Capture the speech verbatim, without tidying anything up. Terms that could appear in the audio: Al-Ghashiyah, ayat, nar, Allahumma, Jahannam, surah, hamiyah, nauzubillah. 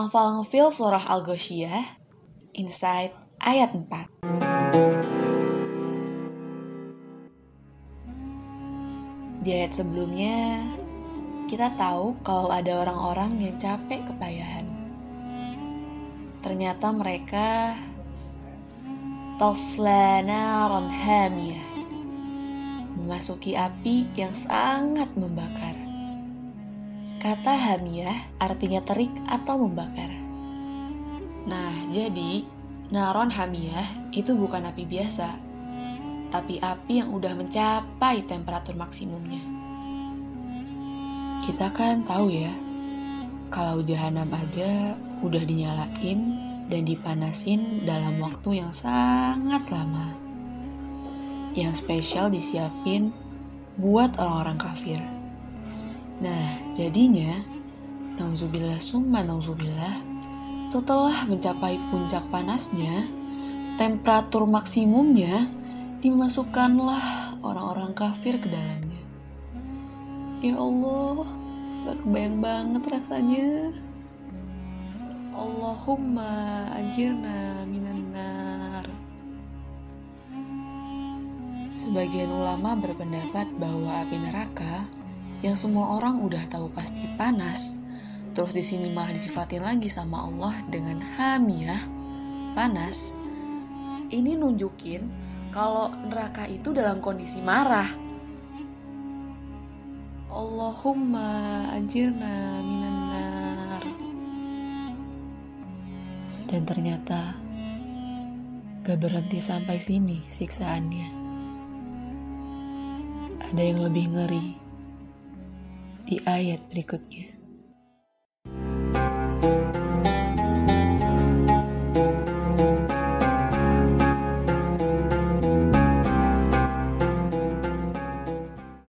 Ngafal ngefil surah Al-Ghashiyah, Insight ayat empat. Di ayat sebelumnya, kita tahu kalau ada orang-orang yang capek kepayahan. Ternyata mereka tasla naran hamiyah, memasuki api yang sangat membakar. Kata hamiyah artinya terik atau membakar. Nah, jadi naron hamiyah itu bukan api biasa, tapi api yang udah mencapai temperatur maksimumnya. Kita kan tahu ya, kalau Jahannam aja udah dinyalain dan dipanasin dalam waktu yang sangat lama. Yang spesial disiapin buat orang-orang kafir. Nah, jadinya, nauzubillah summa nauzubillah, setelah mencapai puncak panasnya, temperatur maksimumnya, dimasukkanlah orang-orang kafir ke dalamnya. Ya Allah, gak kebayang banget rasanya. Allahumma ajirna minan nar. Sebagian ulama berpendapat bahwa api neraka yang semua orang udah tahu pasti panas, terus di sini mah disifatin lagi sama Allah dengan hamiyah, panas. Ini nunjukin kalau neraka itu dalam kondisi marah. Allahumma ajirna minan nar. Dan ternyata gak berhenti sampai sini siksaannya. Ada yang lebih ngeri di ayat berikutnya.